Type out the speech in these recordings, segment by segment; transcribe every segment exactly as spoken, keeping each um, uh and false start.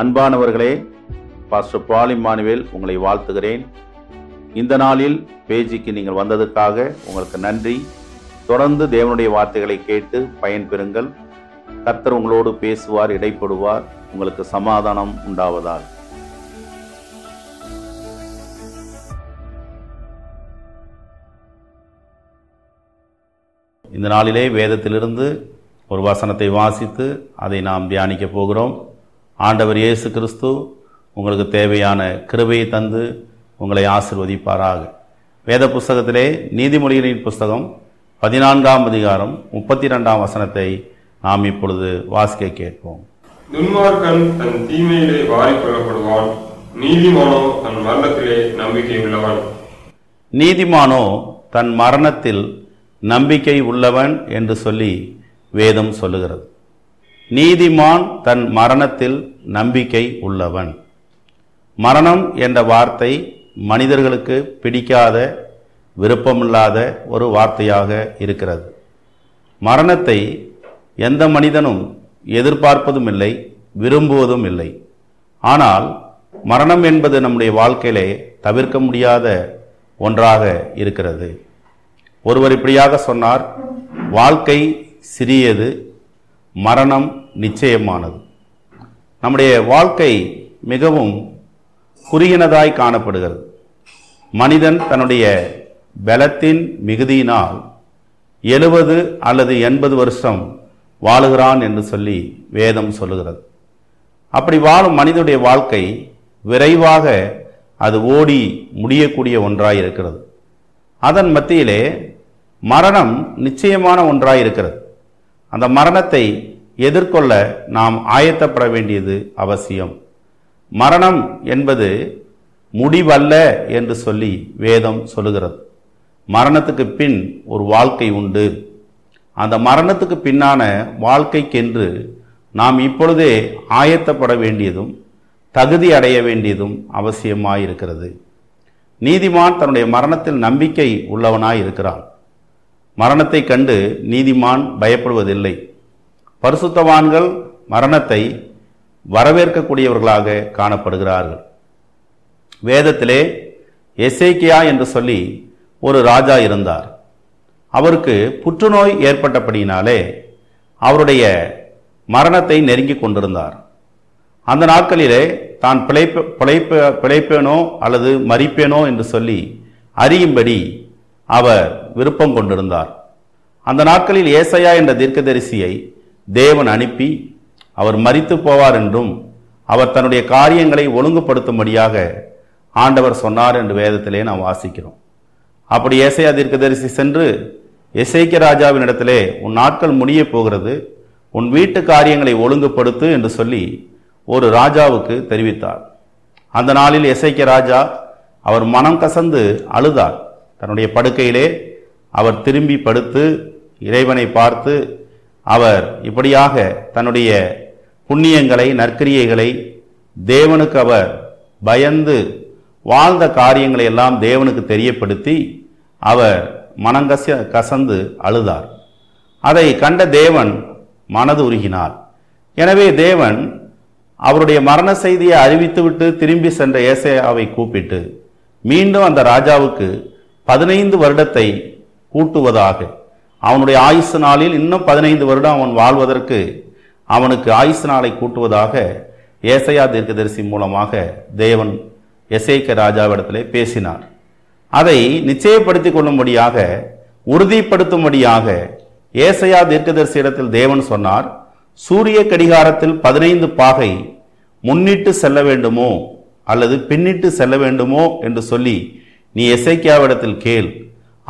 அன்பானவர்களே, பாஸ்டர் பால் இம்மானுவேல் உங்களை வாழ்த்துகிறேன். இந்த நாளில் பேஜிக்கு நீங்கள் வந்ததுக்காக உங்களுக்கு நன்றி. தொடர்ந்து தேவனுடைய வார்த்தைகளை கேட்டு பயன்பெறுங்கள். கர்த்தர் உங்களோடு பேசுவார், இடைப்படுவார். உங்களுக்கு சமாதானம் உண்டாவதால். இந்த நாளிலே வேதத்திலிருந்து ஒரு வசனத்தை வாசித்து அதை நாம் தியானிக்க போகிறோம். ஆண்டவர் இயேசு கிறிஸ்து உங்களுக்கு தேவையான கிருபையை தந்து உங்களை ஆசீர்வதிப்பாராக. வேத புஸ்தகத்திலே நீதிமொழிகளின் புஸ்தகம் பதினான்காம் அதிகாரம் முப்பத்தி இரண்டாம் வசனத்தை நாம் இப்பொழுது வாசிக்க கேட்போம். துன்மார்க்கன் தன் தீமையிலே வாரிக் கொள்ளப்படுவான், நீதிமானோ தன் மரணத்திலே நம்பிக்கை உள்ளவன். நீதிமானோ தன் மரணத்தில் நம்பிக்கை உள்ளவன் என்று சொல்லி வேதம் சொல்லுகிறது. நீதிமான் தன் மரணத்தில் நம்பிக்கை உள்ளவன். மரணம் என்ற வார்த்தை மனிதர்களுக்கு பிடிக்காத, விருப்பமில்லாத ஒரு வார்த்தையாக இருக்கிறது. மரணத்தை எந்த மனிதனும் எதிர்பார்ப்பதும் இல்லை, விரும்புவதும் இல்லை. ஆனால் மரணம் என்பது நம்முடைய வாழ்க்கையிலே தவிர்க்க முடியாத ஒன்றாக இருக்கிறது. ஒருவர் இப்படியாக சொன்னார், வாழ்க்கை சிறியது, மரணம் நிச்சயமானது. நம்முடைய வாழ்க்கை மிகவும் குறுகினதாய் காணப்படுகிறது. மனிதன் தன்னுடைய பலத்தின் மிகுதியினால் எழுபது அல்லது எண்பது வருஷம் வாழுகிறான் என்று சொல்லி வேதம் சொல்லுகிறது. அப்படி வாழும் மனிதனுடைய வாழ்க்கை விரைவாக அது ஓடி முடியக்கூடிய ஒன்றாய் இருக்கிறது. அதன் மத்தியிலே மரணம் நிச்சயமான ஒன்றாய் இருக்கிறது. அந்த மரணத்தை எதிர்கொள்ள நாம் ஆயத்தப்பட வேண்டியது அவசியம். மரணம் என்பது முடிவல்ல என்று சொல்லி வேதம் சொல்லுகிறது. மரணத்துக்கு பின் ஒரு வாழ்க்கை உண்டு. அந்த மரணத்துக்கு பின்னான வாழ்க்கைக்கென்று நாம் இப்பொழுதே ஆயத்தப்பட வேண்டியதும் தகுதி அடைய வேண்டியதும் அவசியமாயிருக்கிறது. நீதிமான் தன்னுடைய மரணத்தில் நம்பிக்கை உள்ளவனாய் இருக்கிறான். மரணத்தை கண்டு நீதிமான் பயப்படுவதில்லை. பரிசுத்தவான்கள் மரணத்தை வரவேற்கக்கூடியவர்களாக காணப்படுகிறார்கள். வேதத்திலே எசேக்கியா என்று சொல்லி ஒரு ராஜா இருந்தார். அவருக்கு புற்றுநோய் ஏற்பட்டபடியினாலே அவருடைய மரணத்தை நெருங்கி கொண்டிருந்தார். அந்த நாட்களிலே தான் பிழைப்ப பிழைப்ப பிழைப்பேனோ அல்லது மறிப்பேனோ என்று சொல்லி அறியும்படி அவர் விருப்பம் கொண்டிருந்தார். அந்த நாட்களில் ஏசாயா என்ற தீர்க்கதரிசியை தேவன் அனுப்பி அவர் மரித்து போவார் என்றும் அவர் தன்னுடைய காரியங்களை ஒழுங்குபடுத்தும்படியாக ஆண்டவர் சொன்னார் என்று வேதத்திலே நாம் வாசிக்கிறோம். அப்படி ஏசாயா தீர்க்கதரிசி சென்று, எசேக்கியா ராஜாவின் இடத்திலே உன் நாட்கள் முடிய போகிறது, உன் வீட்டு காரியங்களை ஒழுங்குபடுத்து என்று சொல்லி ஒரு ராஜாவுக்கு தெரிவித்தார். அந்த நாளில் எசேக்கியா ராஜா அவர் மனம் கசந்து அழுதார். தன்னுடைய படுக்கையிலே அவர் திரும்பி படுத்து இறைவனை பார்த்து அவர் இப்படியாக தன்னுடைய புண்ணியங்களை, நற்கிரியைகளை, தேவனுக்கு அவர் பயந்து வாழ்ந்த காரியங்களை எல்லாம் தேவனுக்கு தெரியப்படுத்தி அவர் மனங்கச கசந்து அழுதார். அதை கண்ட தேவன் மனது உருகினார். எனவே தேவன் அவருடைய மரண செய்தியை அறிவித்துவிட்டு திரும்பி சென்ற ஏசாயாவை கூப்பிட்டு மீண்டும் அந்த ராஜாவுக்கு பதினைந்து வருடத்தை கூட்டுவதாக, அவனுடைய ஆயுசு நாளில் இன்னும் பதினைந்து வருடம் அவன் வாழ்வதற்கு அவனுக்கு ஆயுசு நாளை கூட்டுவதாக ஏசாயா தீர்க்கதரிசி மூலமாக தேவன் எசேக்கியா ராஜாவிடத்திலே பேசினார். அதை நிச்சயப்படுத்தி கொள்ளும்படியாக, உறுதிப்படுத்தும்படியாக ஏசாயா தீர்க்கதரிசி இடத்தில் தேவன் சொன்னார், சூரிய கடிகாரத்தில் பதினைந்து பாகை முன்னிட்டு செல்ல வேண்டுமோ அல்லது பின்னிட்டு செல்ல வேண்டுமோ என்று சொல்லி நீ எசேக்கியாவிடத்தில் கேள்,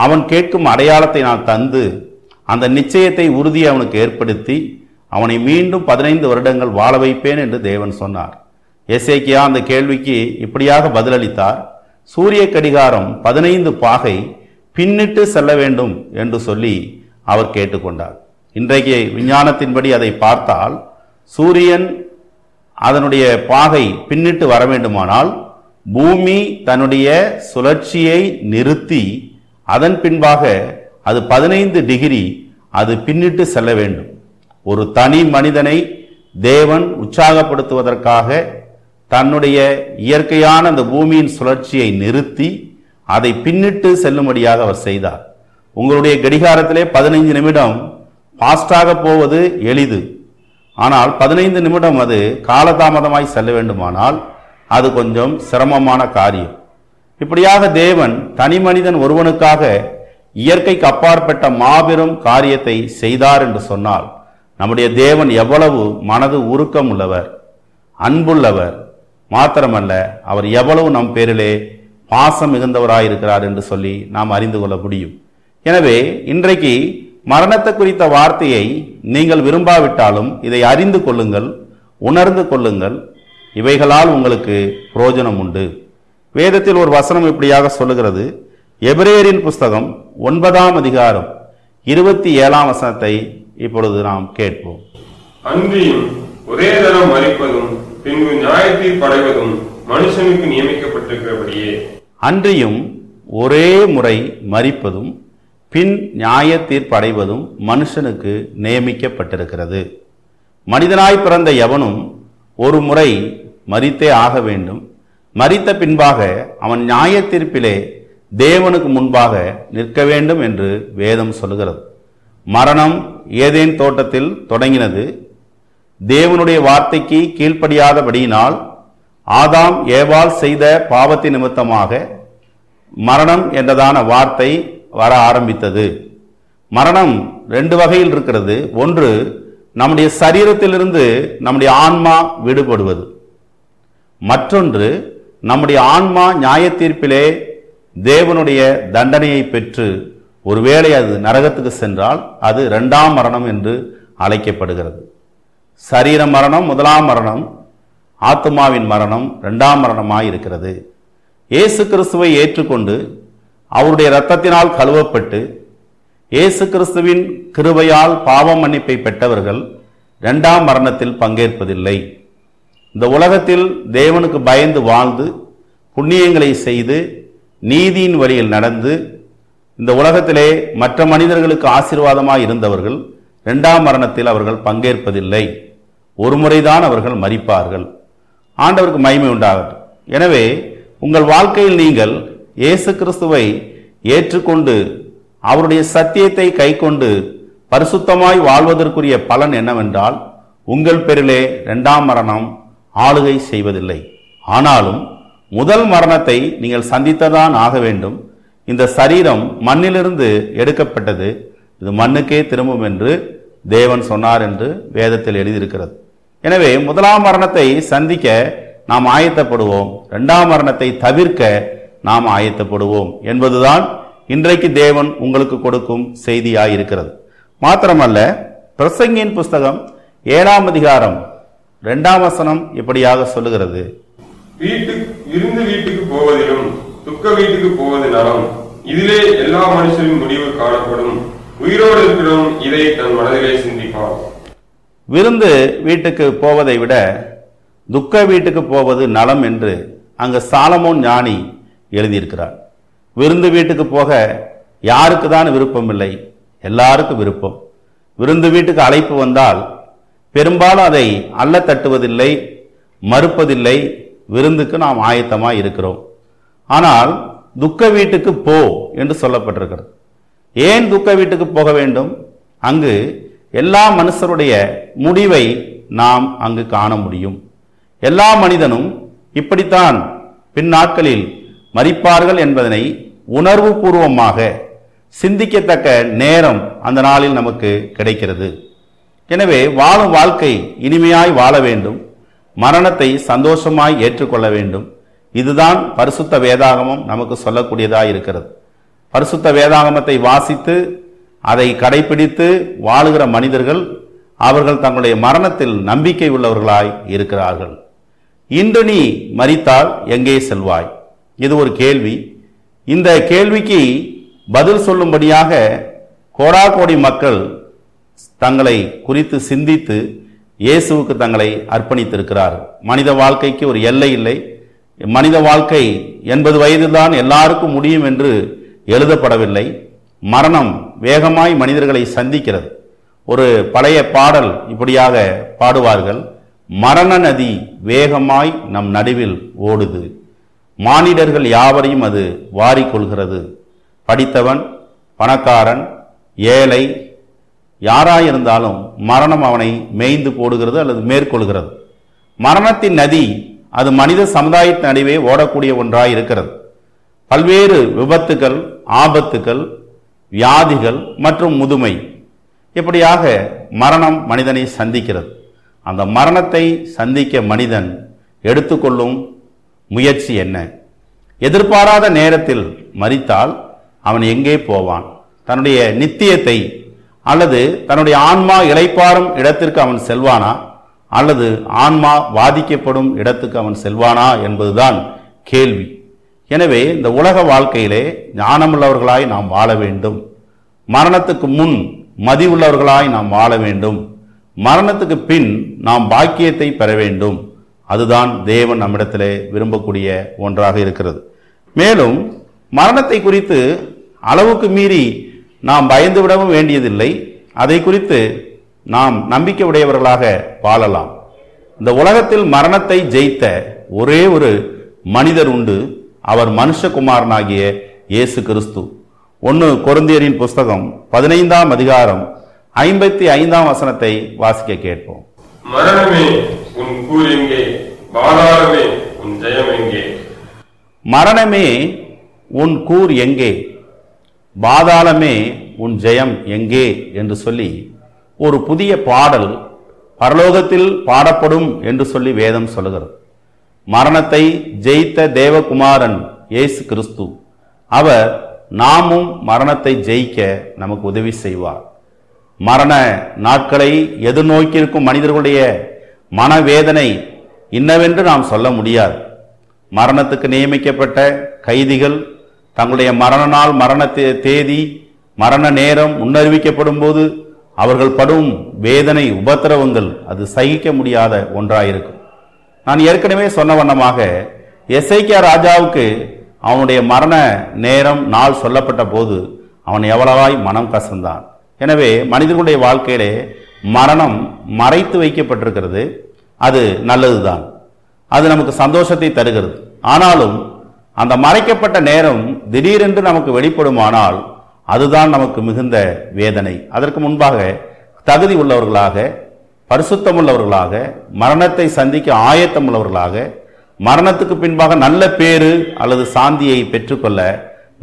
அவன் கேட்கும் அடையாளத்தை நான் தந்து அந்த நிச்சயத்தை உறுதி அவனுக்கு ஏற்படுத்தி அவனை மீண்டும் பதினைந்து வருடங்கள் வாழ வைப்பேன் என்று தேவன் சொன்னார். எசேக்கியா அந்த கேள்விக்கு இப்படியாக பதிலளித்தார், சூரிய கடிகாரம் பதினைந்து பாகை பின்னிட்டு செல்ல வேண்டும் என்று சொல்லி அவர் கேட்டுக்கொண்டார். இன்றைக்கு விஞ்ஞானத்தின்படி அதை பார்த்தால் சூரியன் அதனுடைய பாகை பின்னிட்டு வர வேண்டுமானால் பூமி தன்னுடைய சுழற்சியை நிறுத்தி அதன் பின்பாக அது பதினைந்து டிகிரி அது பின்னிட்டு செல்ல வேண்டும். ஒரு தனி மனிதனை தேவன் உற்சாகப்படுத்துவதற்காக தன்னுடைய இயற்கையான அந்த பூமியின் சுழற்சியை நிறுத்தி அதை பின்னிட்டு செல்லும்படியாக அவர் செய்தார். உங்களுடைய கடிகாரத்திலே பதினைந்து நிமிடம் ஃபாஸ்டாக போவது எளிது. ஆனால் பதினைந்து நிமிடம் அது காலதாமதமாய் செல்ல வேண்டுமானால் அது கொஞ்சம் சிரமமான காரியம். இப்படியாக தேவன் தனி மனிதன் ஒருவனுக்காக இயற்கைக்கு அப்பாற்பட்ட மாபெரும் காரியத்தை செய்தார் என்று சொன்னால் நம்முடைய தேவன் எவ்வளவு மனது உருக்கம் உள்ளவர், அன்புள்ளவர், மாத்திரமல்ல அவர் எவ்வளவு நம் பேரிலே பாசம் மிகுந்தவராயிருக்கிறார் என்று சொல்லி நாம் அறிந்து கொள்ள முடியும். எனவே இன்றைக்கு மரணத்தை குறித்த வார்த்தையை நீங்கள் விரும்பாவிட்டாலும் இதை அறிந்து கொள்ளுங்கள், உணர்ந்து கொள்ளுங்கள். இவைகளால் உங்களுக்கு பிரயோஜனம் உண்டு. வேதத்தில் ஒரு வசனம் இப்படியாக சொல்லுகிறது. எபிரேயரின் புஸ்தகம் ஒன்பதாம் அதிகாரம் இருபத்தி ஏழாம் வசனத்தை இப்பொழுது நாம் கேட்போம். அன்றியும் ஒரே தரம் மரிப்பதும் பின்பு நியாயத்தை படைவதும் மனுஷனுக்கு நியமிக்கப்பட்டிருக்கிறபடியே அன்றியும் ஒரே முறை மரிப்பதும் பின் நியாய தீர்ப்படைவதும் மனுஷனுக்கு நியமிக்கப்பட்டிருக்கிறது. மனிதனாய் பிறந்த எவனும் ஒரு முறை மரித்தே ஆக வேண்டும். மரித்த பின்பாக அவன் நியாய தீர்ப்பிலே தேவனுக்கு முன்பாக நிற்க வேண்டும் என்று வேதம் சொல்கிறது. மரணம் ஏதேன் தோட்டத்தில் தொடங்கினது. தேவனுடைய வார்த்தைக்கு கீழ்ப்படியாதபடியினால் ஆதாம் ஏவால் செய்த பாவத்தின் நிமித்தமாக மரணம் என்றதான வார்த்தை வர ஆரம்பித்தது. மரணம் ரெண்டு வகையில் இருக்கிறது. ஒன்று, நம்முடைய சரீரத்திலிருந்து நம்முடைய ஆன்மா விடுபடுவது. மற்றொன்று, நம்முடைய ஆன்மா நியாய தீர்ப்பிலே தேவனுடைய தண்டனையை பெற்று ஒருவேளை அது நரகத்துக்கு சென்றால் அது இரண்டாம் மரணம் என்று அழைக்கப்படுகிறது. சரீர மரணம் முதலாம் மரணம், ஆத்மாவின் மரணம் இரண்டாம் மரணமாய் இருக்கிறது. இயேசு கிறிஸ்துவை ஏற்றுக்கொண்டு அவருடைய இரத்தத்தினால் கழுவப்பட்டு இயேசு கிறிஸ்துவின் கிருபையால் பாவ மன்னிப்பை பெற்றவர்கள் இரண்டாம் மரணத்தில் பங்கேற்பதில்லை. இந்த உலகத்தில் தேவனுக்கு பயந்து வாழ்ந்து புண்ணியங்களை செய்து நீதியின் வழியில் நடந்து இந்த உலகத்திலே மற்ற மனிதர்களுக்கு ஆசீர்வாதமாக இருந்தவர்கள் இரண்டாம் மரணத்தில் அவர்கள் பங்கேற்பதில்லை. ஒரு முறைதான் அவர்கள் மரிப்பார்கள். ஆண்டவருக்கு மகிமை உண்டாகட்டும். எனவே உங்கள் வாழ்க்கையில் நீங்கள் இயேசு கிறிஸ்துவை ஏற்றுக்கொண்டு அவருடைய சத்தியத்தை கை கொண்டு பரிசுத்தமாய் வாழ்வதற்குரிய பலன் என்னவென்றால் உங்கள் பேரிலே இரண்டாம் மரணம் ஆளுகை செய்வதில்லை. ஆனாலும் முதல் மரணத்தை நீங்கள் சந்தித்ததான் ஆக வேண்டும். இந்த சரீரம் மண்ணிலிருந்து எடுக்கப்பட்டது, இது மண்ணுக்கே திரும்பும் என்று தேவன் சொன்னார் என்று வேதத்தில் எழுதியிருக்கிறது. எனவே முதலாம் மரணத்தை சந்திக்க நாம் ஆயத்தப்படுவோம், இரண்டாம் மரணத்தை தவிர்க்க நாம் ஆயத்தப்படுவோம் என்பதுதான் இன்றைக்கு தேவன் உங்களுக்கு கொடுக்கும் செய்தியாயிருக்கிறது. மாத்திரமல்ல, பிரசங்கின் புஸ்தகம் ஏழாம் அதிகாரம் இரண்டாம் வசனம் இப்படியாக சொல்லுகிறது. வீட்டுக்கு விருந்து வீட்டுக்கு போவதிலும் துக்க வீட்டுக்கு போவதினாலும் இதிலே எல்லா மனுஷரின் முடிவு காணப்படும். உயிரோடு இருக்கிறவன் இதை தன் மனதிலே சிந்திப்பான். விருந்து வீட்டுக்கு போவதை விட துக்க வீட்டுக்கு போவது நலம் என்று அங்கு சாலமோன் ஞானி எழுதியிருக்கிறார். விருந்து வீட்டுக்கு போக யாருக்கு தான் விருப்பம் இல்லை? எல்லாருக்கும் விருப்பம். விருந்து வீட்டுக்கு அழைப்பு வந்தால் பெரும்பாலும் அதை அல்ல தட்டுவதில்லை, மறுப்பதில்லை. விருந்துக்கு நாம் ஆயத்தமாக இருக்கிறோம். ஆனால் துக்க வீட்டுக்கு போ என்று சொல்லப்பட்டிருக்கிறது. ஏன் துக்க வீட்டுக்கு போக வேண்டும்? அங்கு எல்லா மனுஷருடைய முடிவை நாம் அங்கு காண முடியும். எல்லா மனிதனும் இப்படித்தான் பின்னாட்களில் மரிப்பார்கள் என்பதனை உணர்வு பூர்வமாக சிந்திக்கத்தக்க நேரம் அந்த நாளில் நமக்கு கிடைக்கிறது. எனவே வாழும் வாழ்க்கை இனிமையாய் வாழ வேண்டும், மரணத்தை சந்தோஷமாய் ஏற்றுக்கொள்ள வேண்டும். இதுதான் பரிசுத்த வேதாகமம் நமக்கு சொல்லக்கூடியதாக இருக்கிறது. பரிசுத்த வேதாகமத்தை வாசித்து அதை கடைபிடித்து வாழுகிற மனிதர்கள் அவர்கள் தங்களுடைய மரணத்தில் நம்பிக்கை உள்ளவர்களாய் இருக்கிறார்கள். இன்று நீ மரித்தால் எங்கே செல்வாய்? இது ஒரு கேள்வி. இந்த கேள்விக்கு பதில் சொல்லும்படியாக கோடாகோடி மக்கள் தங்களை குறித்து சிந்தித்து இயேசுவுக்கு தங்களை அர்ப்பணித்திருக்கிறார்கள். மனித வாழ்க்கைக்கு ஒரு எல்லை இல்லை. மனித வாழ்க்கை எண்பது வயதுதான் எல்லாருக்கும் முடியும் என்று எழுதப்படவில்லை. மரணம் வேகமாய் மனிதர்களை சந்திக்கிறது. ஒரு பழைய பாடல் இப்படியாக பாடுவார்கள். மரண நதி வேகமாய் நம் நடுவில் ஓடுது. மானிடர்கள் யாவரையும் அது வாரிக்கொள்கிறது. படித்தவன், பணக்காரன், ஏழை யாராயிருந்தாலும் மரணம் அவனை மேய்ந்து போடுகிறது அல்லது மேற்கொள்கிறது. மரணத்தின் நதி அது மனித சமுதாயத்தின் நடுவே ஓடக்கூடிய ஒன்றாய் இருக்கிறது. பல்வேறு விபத்துக்கள், ஆபத்துக்கள், வியாதிகள் மற்றும் முதுமை, இப்படியாக மரணம் மனிதனை சந்திக்கிறது. அந்த மரணத்தை சந்திக்க மனிதன் எடுத்துக்கொள்ளும் முயற்சி என்ன? எதிர்பாராத நேரத்தில் மரித்தால் அவன் எங்கே போவான்? தன்னுடைய நித்தியத்தை அல்லது தன்னுடைய ஆன்மா இளைப்பாறும் இடத்திற்கு அவன் செல்வானா அல்லது ஆன்மா வாதிக்கப்படும் இடத்துக்கு அவன் செல்வானா என்பதுதான் கேள்வி. எனவே இந்த உலக வாழ்க்கையிலே ஞானமுள்ளவர்களாய் நாம் வாழ வேண்டும். மரணத்துக்கு முன் மதிவுள்ளவர்களாய் நாம் வாழ வேண்டும். மரணத்துக்கு பின் நாம் பாக்கியத்தை பெற வேண்டும். அதுதான் தேவன் நம்மிடத்திலே விரும்பக்கூடிய ஒன்றாக இருக்கிறது. மேலும் மரணத்தை குறித்து அளவுக்கு மீறி நாம் பயந்து விடவும் வேண்டியதில்லை. அதை குறித்து நாம் நம்பிக்கை உடையவர்களாக வாழலாம். இந்த உலகத்தில் மரணத்தை ஜெயித்த ஒரே ஒரு மனிதர் உண்டு. அவர் மனுஷகுமாரனாகிய இயேசு கிறிஸ்து. ஒன்று கொரிந்தியரின் புஸ்தகம் பதினைந்தாம் அதிகாரம் ஐம்பத்தி ஐந்தாம் வசனத்தை வாசிக்க கேட்போம். மரணமே உன் கூர் எங்கே? பாதாளமே உன் ஜெயம் எங்கே? மரணமே உன் கூர் எங்கே? பாதாளமே உன் ஜெயம் எங்கே என்று சொல்லி ஒரு புதிய பாடல் பரலோகத்தில் பாடப்படும் என்று சொல்லி வேதம் சொல்கிறது. மரணத்தை ஜெயித்த தேவகுமாரன் இயேசு கிறிஸ்து, அவர் நாமும் மரணத்தை ஜெயிக்க நமக்கு உதவி செய்வார். மரண நாட்களை எதிர்நோக்கியிருக்கும் மனிதர்களுடைய மனவேதனை இன்னவென்று நாம் சொல்ல முடியாது. மரணத்துக்கு நியமிக்கப்பட்ட கைதிகள் தங்களுடைய மரண நாள், மரண தேதி, மரண நேரம் முன்னறிவிக்கப்படும் போது அவர்கள் படும் வேதனை, உபத்திரவங்கள் அது சகிக்க முடியாத ஒன்றாயிருக்கும். நான் ஏற்கனவே சொன்ன வண்ணமாக எசேக்கியா ராஜாவுக்கு அவனுடைய மரண நேரம் நாள் சொல்லப்பட்ட போது அவன் எவ்வளவாய் மனம் கசந்தான். எனவே மனிதர்களுடைய வாழ்க்கையிலே மரணம் மறைத்து வைக்கப்பட்டிருக்கிறது. அது நல்லதுதான், அது நமக்கு சந்தோஷத்தை தருகிறது. ஆனாலும் அந்த மறைக்கப்பட்ட நேரம் திடீரென்று நமக்கு வெளிப்படுமானால் அதுதான் நமக்கு மிகுந்த வேதனை. அதற்கு முன்பாக தகுதி உள்ளவர்களாக, பரிசுத்தம் உள்ளவர்களாக, மரணத்தை சந்திக்க ஆயத்தம் உள்ளவர்களாக, மரணத்துக்கு பின்பாக நல்ல பேறு அல்லது சாந்தியை பெற்றுக்கொள்ள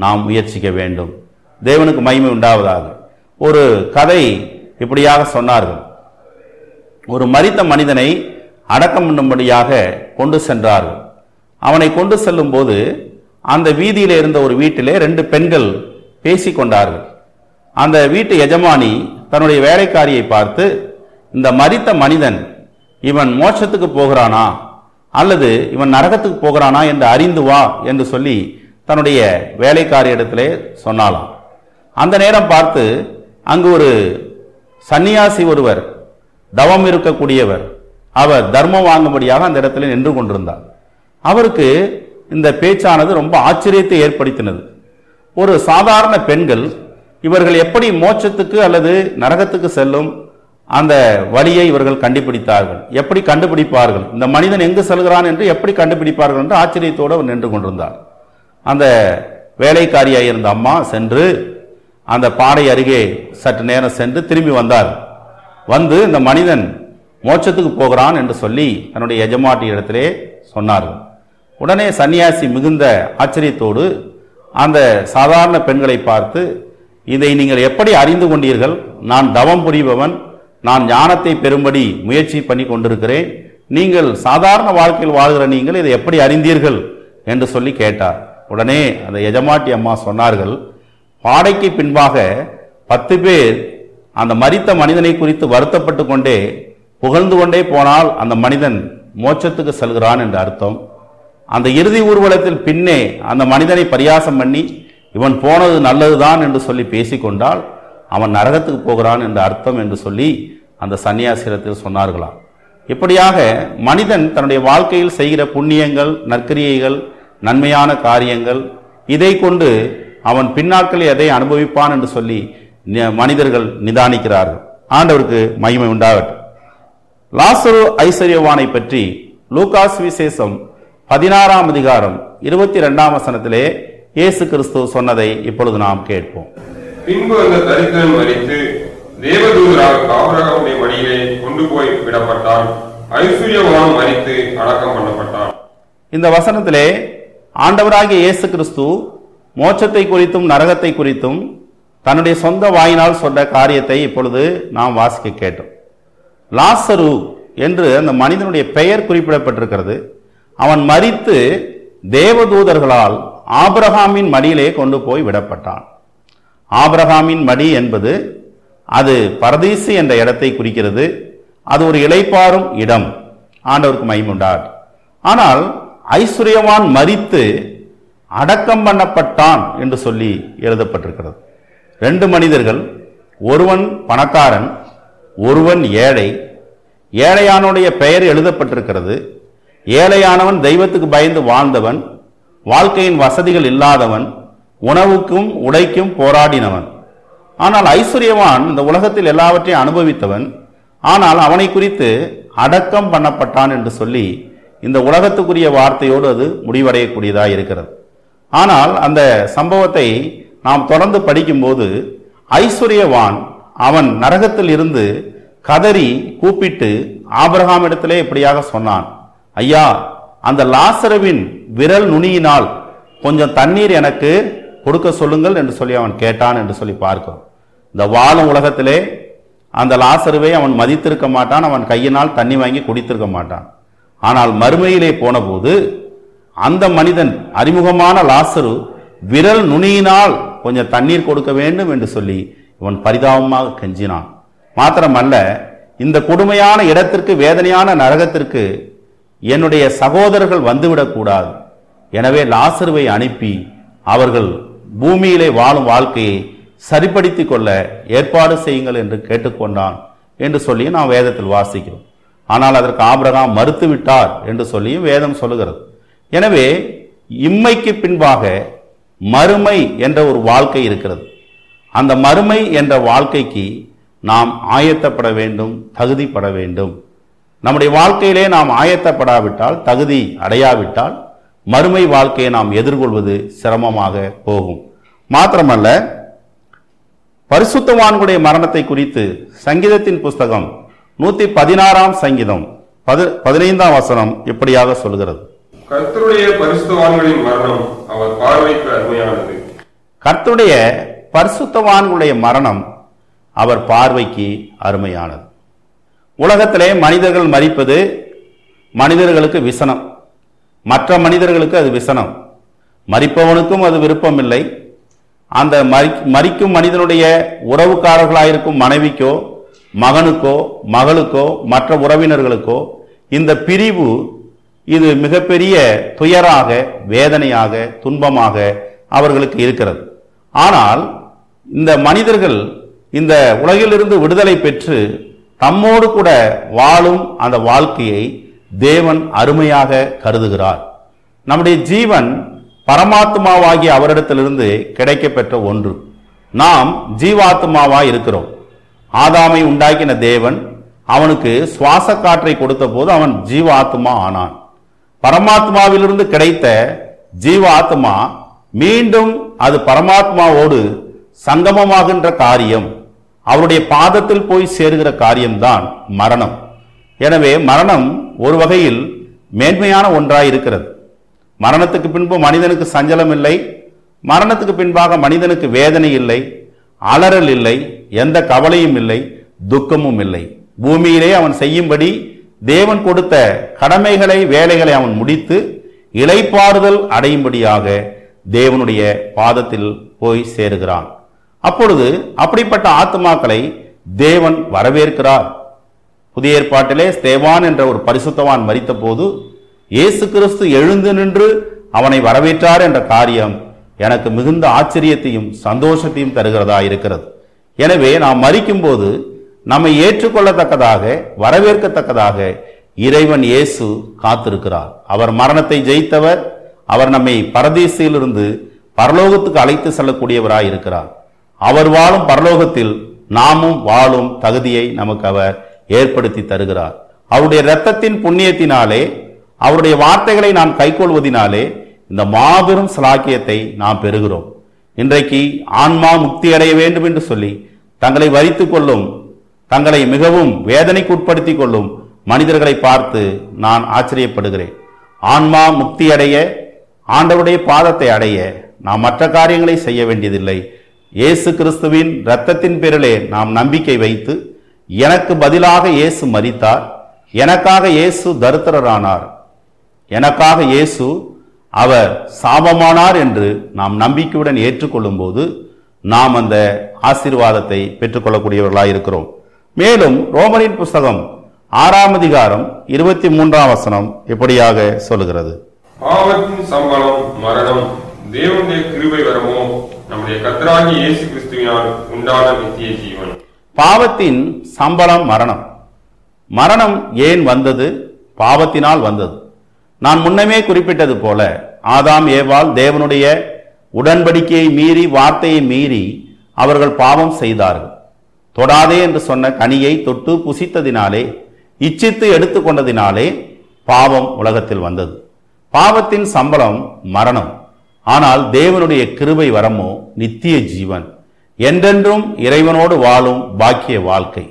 நாம் முயற்சிக்க வேண்டும். தேவனுக்கு மகிமை உண்டாவதாக. ஒரு கதை இப்படியாக சொன்னார்கள். ஒரு மரித்த மனிதனை அடக்கம் பண்ணும்படியாக கொண்டு சென்றார்கள். அவனை கொண்டு செல்லும் போது அந்த வீதியில் இருந்த ஒரு வீட்டிலே ரெண்டு பெண்கள் பேசிக்கொண்டார்கள். அந்த வீட்டு எஜமானி தன்னுடைய வேலைக்காரியை பார்த்து, இந்த மரித்த மனிதன் இவன் மோட்சத்துக்கு போகிறானா அல்லது இவன் நரகத்துக்கு போகிறானா என்று அறிந்து வா என்று சொல்லி தன்னுடைய வேலைக்காரியிடத்திலே சொன்னாலாம். அந்த நேரம் பார்த்து அங்கு ஒரு சன்னியாசி ஒருவர், தவம் இருக்கக்கூடியவர், அவர் தர்மம் வாங்கும்படியாக அந்த இடத்துல நின்று கொண்டிருந்தார். அவருக்கு இந்த பேச்சானது ரொம்ப ஆச்சரியத்தை ஏற்படுத்தினது. ஒரு சாதாரண பெண்கள் இவர்கள் எப்படி மோட்சத்துக்கு அல்லது நரகத்துக்கு செல்லும் அந்த வழியை இவர்கள் கண்டுபிடித்தார்கள், எப்படி கண்டுபிடிப்பார்கள், இந்த மனிதன் எங்கு செல்கிறான் என்று எப்படி கண்டுபிடிப்பார்கள் என்று ஆச்சரியத்தோடு அவர் நின்று கொண்டிருந்தார். அந்த வேலைக்காரியாக இருந்த அம்மா சென்று அந்த பாறை அருகே சற்று நேரம் சென்று திரும்பி வந்தார். வந்து இந்த மனிதன் மோட்சத்துக்கு போகிறான் என்று சொல்லி தன்னுடைய எஜமாட்டி இடத்திலே சொன்னார்கள். உடனே சன்னியாசி மிகுந்த ஆச்சரியத்தோடு அந்த சாதாரண பெண்களை பார்த்து, இதை நீங்கள் எப்படி அறிந்து கொண்டீர்கள்? நான் தவம் புரிபவன், நான் ஞானத்தை பெறும்படி முயற்சி பண்ணி கொண்டிருக்கிறேன். நீங்கள் சாதாரண வாழ்க்கையில் வாழ்கிற நீங்கள் இதை எப்படி அறிந்தீர்கள் என்று சொல்லி கேட்டார். உடனே அந்த எஜமாட்டி அம்மா சொன்னார்கள், பாடைக்கு பின்பாக பத்து பேர் அந்த மரித்த மனிதனை குறித்து வருத்தப்பட்டு கொண்டே புகழ்ந்து கொண்டே போனால் அந்த மனிதன் மோட்சத்துக்கு செல்கிறான் என்று அர்த்தம். அந்த இறுதி ஊர்வலத்தில் பின்னே அந்த மனிதனை பரியாசம் பண்ணி இவன் போனது நல்லதுதான் என்று சொல்லி பேசிக்கொண்டால் அவன் நரகத்துக்கு போகிறான் என்று அர்த்தம் என்று சொல்லி அந்த சன்னியாசிரத்தில் சொன்னார்களாம். இப்படியாக மனிதன் தன்னுடைய வாழ்க்கையில் செய்கிற புண்ணியங்கள், நற்கிரியைகள், நன்மையான காரியங்கள், இதை கொண்டு அவன் பின்னாட்களில் எதை அனுபவிப்பான் என்று சொல்லி மனிதர்கள் நிதானிக்கிறார்கள். ஆண்டவருக்கு மகிமை உண்டாகட்டும். லாசரு ஐஸ்வர்யவானை பற்றி லூக்கா விசேஷம் பதினாறாம் அதிகாரம் இருபத்தி இரண்டாம் வசனத்திலே இயேசு கிறிஸ்து சொன்னதை இப்பொழுது நாம் கேட்போம். பின்பு அந்த தரித்திரன் மரித்து தேவதூதரால் ஆபிரகாமுடைய மடியிலே கொண்டு போய் விடப்பட்டான். ஐஸ்வர்யவான் மரித்து அடக்கம் பண்ணப்பட்டான். இந்த வசனத்திலே ஆண்டவராகிய இயேசு கிறிஸ்து மோட்சத்தை குறித்தும் நரகத்தை குறித்தும் தன்னுடைய சொந்த வாயினால் சொன்ன காரியத்தை இப்பொழுது நாம் வாசிக்க கேட்டோம். லாசரு என்று அந்த மனிதனுடைய பெயர் குறிப்பிடப்பட்டிருக்கிறது. அவன் மரித்து தேவதூதர்களால் ஆப்ரஹாமின் மடியிலே கொண்டு போய் விடப்பட்டான். ஆப்ரஹாமின் மடி என்பது அது பரதீசு என்ற இடத்தை குறிக்கிறது. அது ஒரு இளைப்பாறும் இடம். ஆண்டவருக்கு மகிமையுண்டார். ஆனால் ஐஸ்வர்யவான் மரித்து அடக்கம் பண்ணப்பட்டான் என்று சொல்லி எழுதப்பட்டிருக்கிறது. ரெண்டு மனிதர்கள், ஒருவன் பணக்காரன், ஒருவன் ஏழை. ஏழையானுடைய பெயர் எழுதப்பட்டிருக்கிறது. ஏழையானவன் தெய்வத்துக்கு பயந்து வாழ்ந்தவன், வாழ்க்கையின் வசதிகள் இல்லாதவன், உணவுக்கும் உடைக்கும் போராடினவன். ஆனால் ஐஸ்வர்யவான் இந்த உலகத்தில் எல்லாவற்றையும் அனுபவித்தவன். ஆனால் அவனை குறித்து அடக்கம் பண்ணப்பட்டான் என்று சொல்லி இந்த உலகத்துக்குரிய வார்த்தையோடு அது முடிவடையக்கூடியதாக இருக்கிறது. ஆனால் அந்த சம்பவத்தை நாம் தொடர்ந்து படிக்கும்போது ஐஸ்வர்யவான் அவன் நரகத்தில் இருந்து கதறி கூப்பிட்டு ஆபிரகாம் இடத்திலே இப்படியாக சொன்னான், ஐயா, அந்த லாசருவின் விரல் நுனியினால் கொஞ்சம் தண்ணீர் எனக்கு கொடுக்க சொல்லுங்கள் என்று சொல்லி அவன் கேட்டான் என்று சொல்லி பார்க்கிறோம். இந்த வாழும் உலகத்திலே அந்த லாசருவை அவன் மதித்திருக்க மாட்டான். அவன் கையினால் தண்ணி வாங்கி குடித்திருக்க மாட்டான். ஆனால் மறுமையிலே போன போது அந்த மனிதன் அறிமுகமான லாசரு விரல் நுனியினால் கொஞ்சம் தண்ணீர் கொடுக்க வேண்டும் என்று சொல்லி இவன் பரிதாபமாக கெஞ்சினான். மாத்திரமல்ல, இந்த கொடுமையான இடத்திற்கு, வேதனையான நரகத்திற்கு என்னுடைய சகோதரர்கள் வந்துவிடக்கூடாது, எனவே லாசருவை அனுப்பி அவர்கள் பூமியிலே வாழும் வாழ்க்கையை சரிப்படுத்தி கொள்ள ஏற்பாடு செய்யுங்கள் என்று கேட்டுக்கொண்டான் என்று சொல்லி நாம் வேதத்தில் வாசிக்கிறோம். ஆனால் அதற்கு ஆபிரகாம் மறுத்துவிட்டார் என்று சொல்லியும் வேதம் சொல்லுகிறது. எனவே இம்மைக்கு பின்பாக மறுமை என்ற ஒரு வாழ்க்கை இருக்கிறது. அந்த மறுமை என்ற வாழ்க்கைக்கு நாம் ஆயத்தப்பட வேண்டும், தகுதிப்பட வேண்டும். நம்முடைய வாழ்க்கையிலே நாம் ஆயத்தப்படாவிட்டால், தகுதி அடையாவிட்டால் மறுமை வாழ்க்கையை நாம் எதிர்கொள்வது சிரமமாக போகும். மாத்திரமல்ல, பரிசுத்தவான்களுடைய மரணத்தை குறித்து சங்கீதத்தின் புஸ்தகம் நூத்தி பதினாறாம் சங்கீதம் பதினைந்தாம் வசனம் இப்படியாக சொல்கிறது, கர்த்தருடைய பரிசுத்தவான்களின் மரணம் அவர் பார்வைக்கு அருமையானது. கர்த்தருடைய பரிசுத்தவான்களுடைய மரணம் அவர் பார்வைக்கு அருமையானது. உலகத்திலே மனிதர்கள் மரிப்பது மனிதர்களுக்கு விசனம், மற்ற மனிதர்களுக்கு அது விசனம். மரிப்பவனுக்கும் அது விருப்பம் இல்லை. அந்த மரி மரிக்கும் மனிதனுடைய உறவுக்காரர்களாயிருக்கும் மனைவிக்கோ மகனுக்கோ மகளுக்கோ மற்ற உறவினர்களுக்கோ இந்த பிரிவு இது மிகப்பெரிய துயராக, வேதனையாக, துன்பமாக அவர்களுக்கு இருக்கிறது. ஆனால் இந்த மனிதர்கள் இந்த உலகிலிருந்து விடுதலை பெற்று தம்மோடு கூட வாழும் அந்த வாழ்க்கையை தேவன் அருமையாக கருதுகிறார். நம்முடைய ஜீவன் பரமாத்மாவாகிய அவரிடத்திலிருந்து கிடைக்கப்பெற்ற ஒன்று. நாம் ஜீவாத்மாவாய் இருக்கிறோம். ஆதாமை உண்டாக்கின தேவன் அவனுக்கு சுவாச காற்றை கொடுத்த போது அவன் ஜீவாத்மா ஆனான். பரமாத்மாவிலிருந்து கிடைத்த ஜீவாத்மா மீண்டும் அது பரமாத்மாவோடு சங்கமமாகின்ற காரியம், அவருடைய பாதத்தில் போய் சேருகிற காரியம்தான் மரணம். எனவே மரணம் ஒரு வகையில் மேன்மையான ஒன்றாய் இருக்கிறது. மரணத்துக்கு பின்பு மனிதனுக்கு சஞ்சலம் இல்லை. மரணத்துக்கு பின்பாக மனிதனுக்கு வேதனை இல்லை, அலறல் இல்லை, எந்த கவலையும் இல்லை, துக்கமும் இல்லை. பூமியிலே அவன் செய்யும்படி தேவன் கொடுத்த கடமைகளை, வேலைகளை அவன் முடித்து இளைப்பாறுதல் அடையும்படியாக தேவனுடைய பாதத்தில் போய் சேருகிறான். அப்பொழுது அப்படிப்பட்ட ஆத்மாக்களை தேவன் வரவேற்கிறார். புதிய ஏற்பாட்டிலே ஸ்தேவான் என்ற ஒரு பரிசுத்தவான் மரித்த போது இயேசு கிறிஸ்து எழுந்து நின்று அவனை வரவேற்றார் என்ற காரியம் எனக்கு மிகுந்த ஆச்சரியத்தையும் சந்தோஷத்தையும் தருகிறதா இருக்கிறது. எனவே நாம் மரிக்கும் போது நம்மை ஏற்றுக்கொள்ளத்தக்கதாக, வரவேற்கத்தக்கதாக இறைவன் இயேசு காத்திருக்கிறார். அவர் மரணத்தை ஜெயித்தவர். அவர் நம்மை பரதேசிலிருந்து பரலோகத்துக்கு அழைத்து செல்லக்கூடியவராய் இருக்கிறார். அவர் வாழும் பரலோகத்தில் நாமும் வாழும் தகுதியை நமக்கு அவர் ஏற்படுத்தி தருகிறார். அவருடைய இரத்தத்தின் புண்ணியத்தினாலே அவருடைய வார்த்தைகளை நாம் கைக்கொள்வதினாலே இந்த மாபெரும் சலாக்கியத்தை நாம் பெறுகிறோம். இன்றைக்கு ஆன்மா முக்தி அடைய வேண்டும் என்று சொல்லி தங்களை வரித்து கொள்ளும், தங்களை மிகவும் வேதனைக்கு உட்படுத்தி கொள்ளும் மனிதர்களை பார்த்து நான் ஆச்சரியப்படுகிறேன். ஆன்மா முக்தி அடைய, ஆண்டவருடைய பாதத்தை அடைய நாம் மற்ற காரியங்களை செய்ய வேண்டியதில்லை. இயேசு கிறிஸ்துவின் இரத்தத்தின் பேரிலே நாம் நம்பிக்கை வைத்து, எனக்கு பதிலாக இயேசு மரித்தார், எனக்காக இயேசு தரித்திரரானார், எனக்காக இயேசு அவர் சாபமானார் என்று நாம் நம்பிக்கையுடன் ஏற்றுக்கொள்ளும் போது நாம் அந்த ஆசீர்வாதத்தை பெற்றுக்கொள்ளக்கூடியவர்களாக இருக்கிறோம். மேலும் ரோமரின் புத்தகம் ஆறாம் அதிகாரம் இருபத்தி மூன்றாம் வசனம் இப்படியாக சொல்லுகிறது: பாவத்தின் சம்பளம் மரணம், தேவனுடைய கிருபை வரமோ நம்முடைய கர்த்தராகிய இயேசு கிறிஸ்துவினால் உண்டான நித்திய ஜீவன். பாவத்தின் சம்பளம் மரணம். மரணம் ஏன் வந்தது? பாவத்தினால் வந்தது. நான் முன்னமே குறிப்பிட்டது போல ஆதாம் ஏவால் தேவனுடைய உடன்படிக்கையை மீறி, வார்த்தையை மீறி அவர்கள் பாவம் செய்தார்கள். தொடாதே என்று சொன்ன கனியை தொட்டு புசித்ததினாலே, இச்சித்து எடுத்துக்கொண்டதினாலே பாவம் உலகத்தில் வந்தது. பாவத்தின் சம்பளம் மரணம். ஆனால் தேவனுடைய கிருபை வரமோ நித்திய ஜீவன், என்றென்றும் இறைவனோடு வாழும் பாக்கிய வாழ்க்கை.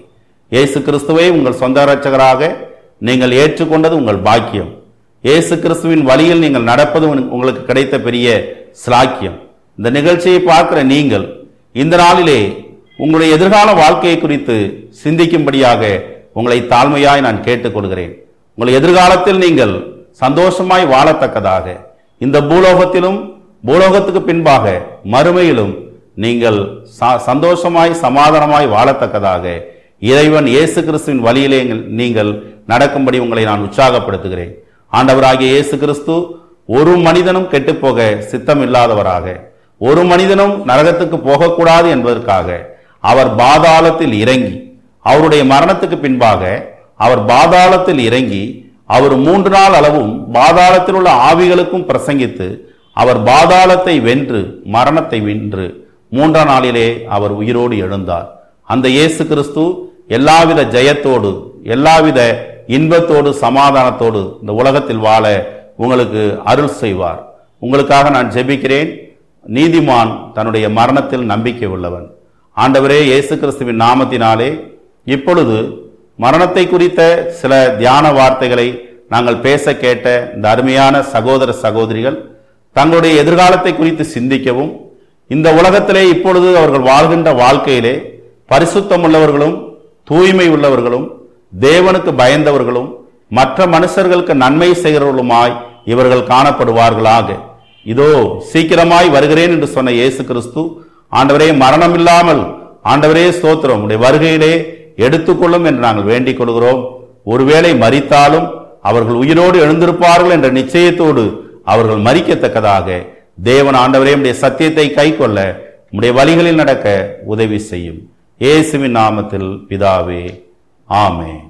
இயேசு கிறிஸ்துவை உங்கள் சொந்த இரட்சகராக நீங்கள் ஏற்றுக்கொண்டது உங்கள் பாக்கியம். இயேசு கிறிஸ்துவின் வழியில் நீங்கள் நடப்பது உங்களுக்கு கிடைத்த பெரிய சிலாக்கியம். இந்த நிகழ்ச்சியை பார்க்கிற நீங்கள் இந்த நாளிலே உங்களுடைய எதிர்கால வாழ்க்கையை குறித்து சிந்திக்கும்படியாக உங்களை தாழ்மையாய் நான் கேட்டுக்கொள்கிறேன். உங்கள் எதிர்காலத்தில் நீங்கள் சந்தோஷமாய் வாழத்தக்கதாக, இந்த பூலோகத்திலும் பூலோகத்துக்கு பின்பாக மறுமையிலும் நீங்கள் சந்தோஷமாய் சமாதானமாய் வாழத்தக்கதாக இறைவன் இயேசு கிறிஸ்துவின் வழியிலே நீங்கள் நடக்கும்படி உங்களை நான் உற்சாகப்படுத்துகிறேன். ஆண்டவராகிய இயேசு கிறிஸ்து ஒரு மனிதனும் கெட்டுப்போக சித்தம் இல்லாதவராக, ஒரு மனிதனும் நரகத்துக்கு போகக்கூடாது என்பதற்காக அவர் பாதாளத்தில் இறங்கி, அவருடைய மரணத்துக்கு பின்பாக அவர் பாதாளத்தில் இறங்கி, அவர் மூன்று நாள் அளவும் பாதாளத்தில் உள்ள ஆவிகளுக்கும் பிரசங்கித்து, அவர் பாதாளத்தை வென்று மரணத்தை வென்று மூன்றாம் நாளிலே அவர் உயிரோடு எழுந்தார். அந்த இயேசு கிறிஸ்து எல்லாவித ஜெயத்தோடு, எல்லாவித இன்பத்தோடு, சமாதானத்தோடு இந்த உலகத்தில் வாழ உங்களுக்கு அருள் செய்வார். உங்களுக்காக நான் ஜெபிக்கிறேன். நீதிமான் தன்னுடைய மரணத்தில் நம்பிக்கை உள்ளவன். ஆண்டவரே இயேசு கிறிஸ்துவின் நாமத்தினாலே இப்பொழுது மரணத்தை குறித்த சில தியான வார்த்தைகளை நாங்கள் பேச கேட்ட இந்த அருமையான சகோதர சகோதரிகள் தங்களுடைய எதிர்காலத்தை குறித்து சிந்திக்கவும், இந்த உலகத்திலே இப்பொழுது அவர்கள் வாழ்கின்ற வாழ்க்கையிலே பரிசுத்தம் உள்ளவர்களும் தூய்மை உள்ளவர்களும் தேவனுக்கு பயந்தவர்களும் மற்ற மனுஷர்களுக்கு நன்மை செய்கிறவர்களுமாய் இவர்கள் காணப்படுவார்களாக. இதோ சீக்கிரமாய் வருகிறேன் என்று சொன்ன இயேசு கிறிஸ்து, ஆண்டவரே மரணம் இல்லாமல், ஆண்டவரே ஸ்தோத்திரம், உடைய வருகையிலே எடுத்துக்கொள்ளும் என்று நாங்கள் வேண்டிக் கொள்கிறோம். ஒருவேளை மரித்தாலும் அவர்கள் உயிரோடு எழுந்திருப்பார்கள் என்ற நிச்சயத்தோடு அவர்கள் மரிக்கத்தக்கதாக தேவன் ஆண்டவரே உடைய சத்தியத்தை கை கொள்ள, உடைய வழிகளில் நடக்க உதவி செய்யும். இயேசுவின் நாமத்தில் பிதாவே, ஆமென்.